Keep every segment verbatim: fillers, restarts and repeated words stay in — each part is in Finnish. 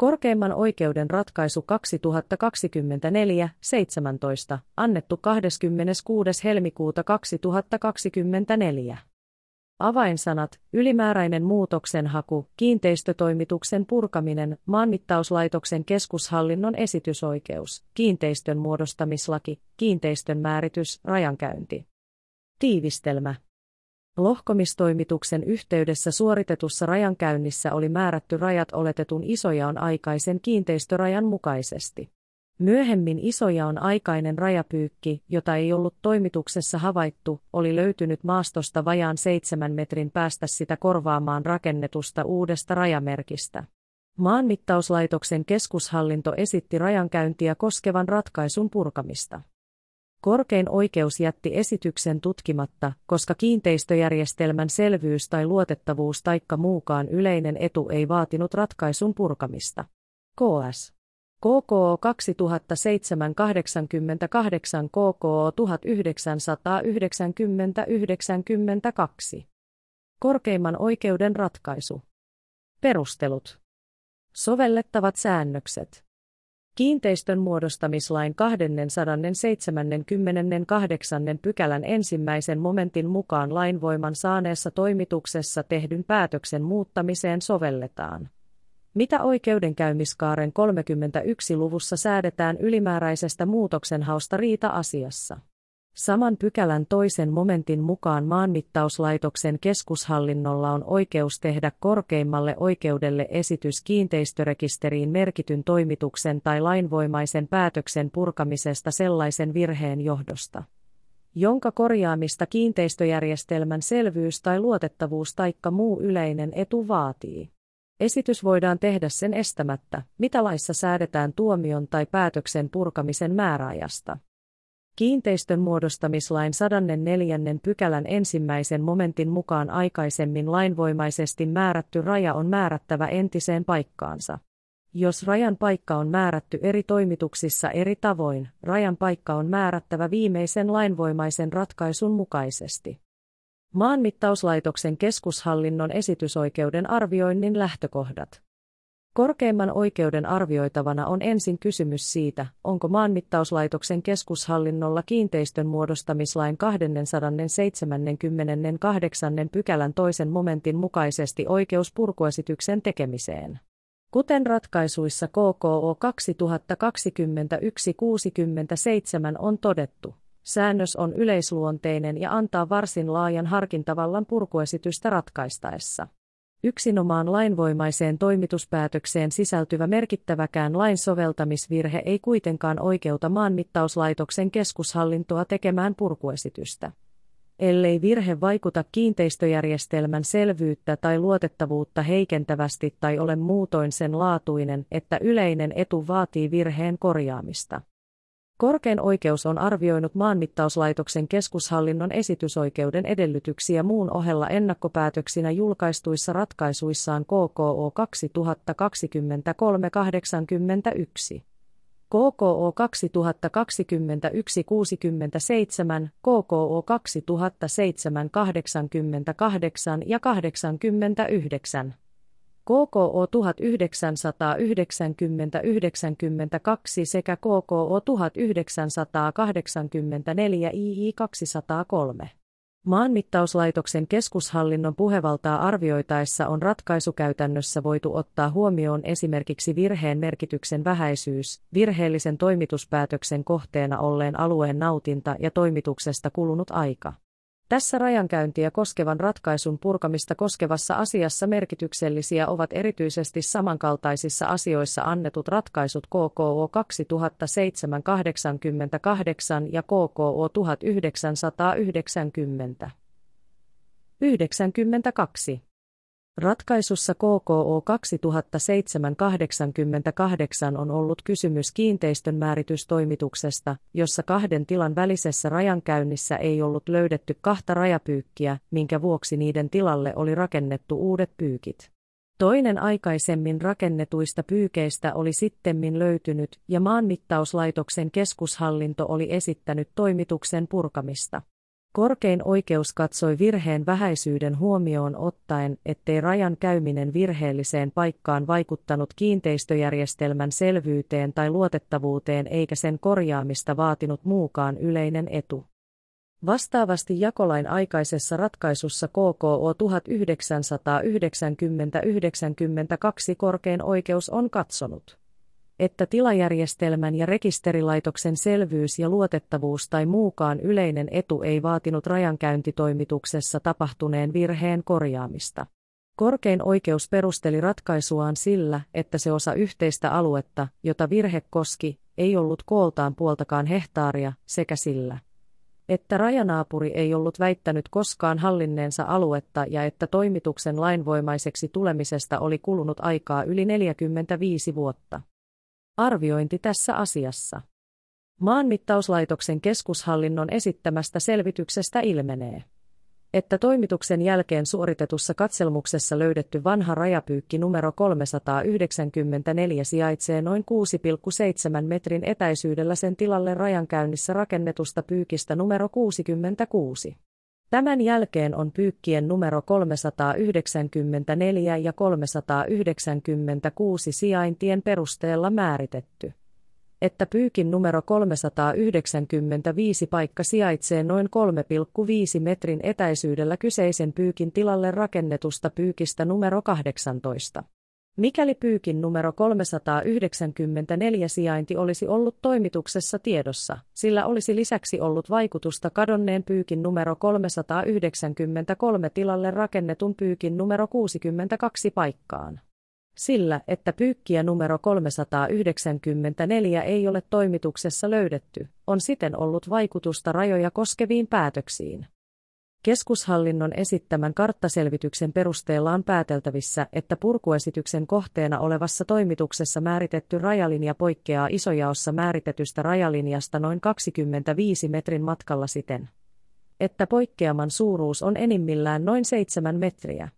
Korkeimman oikeuden ratkaisu kaksituhattakaksikymmentäneljä seitsemäntoista, annettu kahdeskymmeneskuudes helmikuuta kaksituhattakaksikymmentäneljä. Avainsanat, ylimääräinen muutoksenhaku, kiinteistötoimituksen purkaminen, maanmittauslaitoksen keskushallinnon esitysoikeus, kiinteistön muodostamislaki, kiinteistön määritys, rajankäynti. Tiivistelmä. Lohkomistoimituksen yhteydessä suoritetussa rajankäynnissä oli määrätty rajat oletetun isojaon aikaisen kiinteistörajan mukaisesti. Myöhemmin isojaon aikainen rajapyykki, jota ei ollut toimituksessa havaittu, oli löytynyt maastosta vajaan seitsemän metrin päästä sitä korvaamaan rakennetusta uudesta rajamerkistä. Maanmittauslaitoksen keskushallinto esitti rajankäyntiä koskevan ratkaisun purkamista. Korkein oikeus jätti esityksen tutkimatta, koska kiinteistöjärjestelmän selvyys tai luotettavuus taikka muukaan yleinen etu ei vaatinut ratkaisun purkamista. K S. K K O kaksituhattaseitsemän kahdeksankymmentäkahdeksan, K K O tuhatyhdeksänsataayhdeksänkymmentä yhdeksänkymmentäkaksi. Korkeimman oikeuden ratkaisu. Perustelut. Sovellettavat säännökset. Kiinteistön muodostamislain kaksisataaseitsemänkymmentäkahdeksan pykälän ensimmäisen momentin mukaan lainvoiman saaneessa toimituksessa tehdyn päätöksen muuttamiseen sovelletaan. Mitä oikeudenkäymiskaaren kolmekymmentäyksi luvussa säädetään ylimääräisestä muutoksenhausta riita-asiassa? Saman pykälän toisen momentin mukaan maanmittauslaitoksen keskushallinnolla on oikeus tehdä korkeimmalle oikeudelle esitys kiinteistörekisteriin merkityn toimituksen tai lainvoimaisen päätöksen purkamisesta sellaisen virheen johdosta, jonka korjaamista kiinteistöjärjestelmän selvyys tai luotettavuus taikka muu yleinen etu vaatii. Esitys voidaan tehdä sen estämättä, mitä laissa säädetään tuomion tai päätöksen purkamisen määräajasta. Kiinteistön muodostamislain sataneljännen pykälän ensimmäisen momentin mukaan aikaisemmin lainvoimaisesti määrätty raja on määrättävä entiseen paikkaansa. Jos rajan paikka on määrätty eri toimituksissa eri tavoin, rajan paikka on määrättävä viimeisen lainvoimaisen ratkaisun mukaisesti. Maanmittauslaitoksen keskushallinnon esitysoikeuden arvioinnin lähtökohdat. Korkeimman oikeuden arvioitavana on ensin kysymys siitä, onko maanmittauslaitoksen keskushallinnolla kiinteistön muodostamislain kaksisataaseitsemänkymmentäkahdeksan pykälän toisen momentin mukaisesti oikeus purkuesityksen tekemiseen. Kuten ratkaisuissa K K O kaksituhattakaksikymmentäyksi kuusikymmentäseitsemän on todettu, säännös on yleisluonteinen ja antaa varsin laajan harkintavallan purkuesitystä ratkaistaessa. Yksinomaan lainvoimaiseen toimituspäätökseen sisältyvä merkittäväkään lain soveltamisvirhe ei kuitenkaan oikeuta maanmittauslaitoksen keskushallintoa tekemään purkuesitystä, ellei virhe vaikuta kiinteistöjärjestelmän selvyyttä tai luotettavuutta heikentävästi tai ole muutoin sen laatuinen, että yleinen etu vaatii virheen korjaamista. Korkein oikeus on arvioinut maanmittauslaitoksen keskushallinnon esitysoikeuden edellytyksiä muun ohella ennakkopäätöksinä julkaistuissa ratkaisuissaan K K O kaksituhattakaksikymmentäkolme kahdeksankymmentäyksi, K K O kaksituhattakaksikymmentäyksi kuusikymmentäseitsemän, K K O kaksituhattaseitsemän kahdeksankymmentäkahdeksan ja kahdeksankymmentäyhdeksän. K K O tuhatyhdeksänsataayhdeksänkymmentä yhdeksänkymmentäkaksi sekä K K O tuhatyhdeksänsataakahdeksankymmentäneljä kaksisataakolme. Maanmittauslaitoksen keskushallinnon puhevaltaa arvioitaessa on ratkaisukäytännössä voitu ottaa huomioon esimerkiksi virheen merkityksen vähäisyys, virheellisen toimituspäätöksen kohteena olleen alueen nautinta ja toimituksesta kulunut aika. Tässä rajankäyntiä koskevan ratkaisun purkamista koskevassa asiassa merkityksellisiä ovat erityisesti samankaltaisissa asioissa annetut ratkaisut K K O kaksituhattaseitsemän kahdeksankymmentäkahdeksan ja K K O tuhatyhdeksänsataayhdeksänkymmentä yhdeksänkymmentäkaksi. Ratkaisussa K K O kaksituhattaseitsemän kahdeksankymmentäkahdeksan on ollut kysymys kiinteistön määritystoimituksesta, jossa kahden tilan välisessä rajankäynnissä ei ollut löydetty kahta rajapyykkiä, minkä vuoksi niiden tilalle oli rakennettu uudet pyykit. Toinen aikaisemmin rakennetuista pyykeistä oli sittemmin löytynyt ja maanmittauslaitoksen keskushallinto oli esittänyt toimituksen purkamista. Korkein oikeus katsoi virheen vähäisyyden huomioon ottaen, ettei rajan käyminen virheelliseen paikkaan vaikuttanut kiinteistöjärjestelmän selvyyteen tai luotettavuuteen eikä sen korjaamista vaatinut muukaan yleinen etu. Vastaavasti jakolain aikaisessa ratkaisussa K K O tuhatyhdeksänsataayhdeksänkymmentä yhdeksänkymmentäkaksi korkein oikeus on katsonut, että tilajärjestelmän ja rekisterilaitoksen selvyys ja luotettavuus tai muukaan yleinen etu ei vaatinut rajankäyntitoimituksessa tapahtuneen virheen korjaamista. Korkein oikeus perusteli ratkaisuaan sillä, että se osa yhteistä aluetta, jota virhe koski, ei ollut kooltaan puoltakaan hehtaaria, sekä sillä, että rajanaapuri ei ollut väittänyt koskaan hallinneensa aluetta ja että toimituksen lainvoimaiseksi tulemisesta oli kulunut aikaa yli neljäkymmentäviisi vuotta. Arviointi tässä asiassa. Maanmittauslaitoksen keskushallinnon esittämästä selvityksestä ilmenee, että toimituksen jälkeen suoritetussa katselmuksessa löydetty vanha rajapyykki numero kolmesataayhdeksänkymmentäneljä sijaitsee noin kuusi pilkku seitsemän metrin etäisyydellä sen tilalle rajankäynnissä rakennetusta pyykistä numero kuusikymmentäkuusi. Tämän jälkeen on pyykkien numero kolmesataayhdeksänkymmentäneljä ja kolmesataayhdeksänkymmentäkuusi sijaintien perusteella määritetty, että pyykin numero kolmesataayhdeksänkymmentäviisi paikka sijaitsee noin kolme pilkku viisi metrin etäisyydellä kyseisen pyykin tilalle rakennetusta pyykistä numero kahdeksantoista. Mikäli pyykin numero kolmesataayhdeksänkymmentäneljä sijainti olisi ollut toimituksessa tiedossa, sillä olisi lisäksi ollut vaikutusta kadonneen pyykin numero kolmesataayhdeksänkymmentäkolme tilalle rakennetun pyykin numero kuusikymmentäkaksi paikkaan. Sillä, että pyykkiä numero kolmesataayhdeksänkymmentäneljä ei ole toimituksessa löydetty, on siten ollut vaikutusta rajoja koskeviin päätöksiin. Keskushallinnon esittämän karttaselvityksen perusteella on pääteltävissä, että purkuesityksen kohteena olevassa toimituksessa määritetty rajalinja poikkeaa isojaossa määritetystä rajalinjasta noin kaksikymmentäviisi metrin matkalla siten, että poikkeaman suuruus on enimmillään noin seitsemän metriä.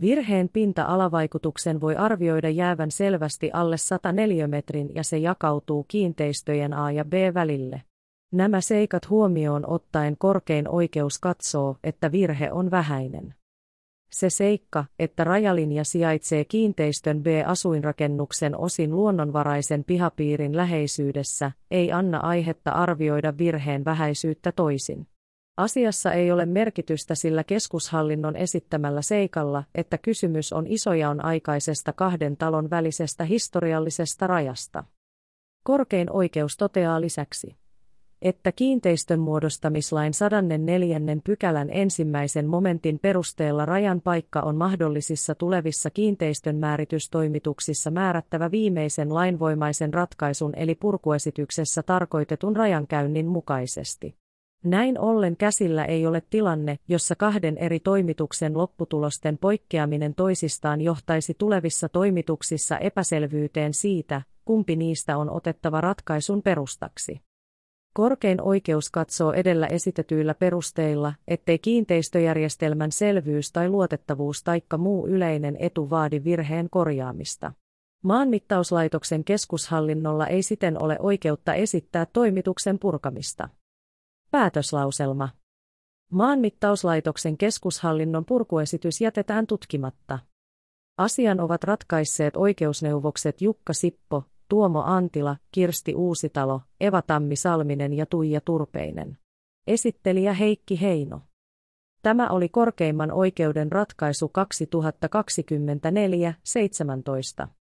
Virheen pinta-alavaikutuksen voi arvioida jäävän selvästi alle sata neliömetrin ja se jakautuu kiinteistöjen A ja B välille. Nämä seikat huomioon ottaen korkein oikeus katsoo, että virhe on vähäinen. Se seikka, että rajalinja sijaitsee kiinteistön B-asuinrakennuksen osin luonnonvaraisen pihapiirin läheisyydessä, ei anna aihetta arvioida virheen vähäisyyttä toisin. Asiassa ei ole merkitystä sillä keskushallinnon esittämällä seikalla, että kysymys on isojaon aikaisesta kahden talon välisestä historiallisesta rajasta. Korkein oikeus toteaa lisäksi, että kiinteistön muodostamislain sadanneljännen pykälän ensimmäisen momentin perusteella rajan paikka on mahdollisissa tulevissa kiinteistön määritystoimituksissa määrättävä viimeisen lainvoimaisen ratkaisun eli purkuesityksessä tarkoitetun rajankäynnin mukaisesti. Näin ollen käsillä ei ole tilanne, jossa kahden eri toimituksen lopputulosten poikkeaminen toisistaan johtaisi tulevissa toimituksissa epäselvyyteen siitä, kumpi niistä on otettava ratkaisun perustaksi. Korkein oikeus katsoo edellä esitetyillä perusteilla, ettei kiinteistöjärjestelmän selvyys tai luotettavuus taikka muu yleinen etu vaadi virheen korjaamista. Maanmittauslaitoksen keskushallinnolla ei siten ole oikeutta esittää toimituksen purkamista. Päätöslauselma. Maanmittauslaitoksen keskushallinnon purkuesitys jätetään tutkimatta. Asian ovat ratkaisseet oikeusneuvokset Jukka Sippo, Tuomo Antila, Kirsti Uusitalo, Eva Tammi-Salminen ja Tuija Turpeinen. Esittelijä Heikki Heino. Tämä oli korkeimman oikeuden ratkaisu kaksituhattakaksikymmentäneljä seitsemäntoista.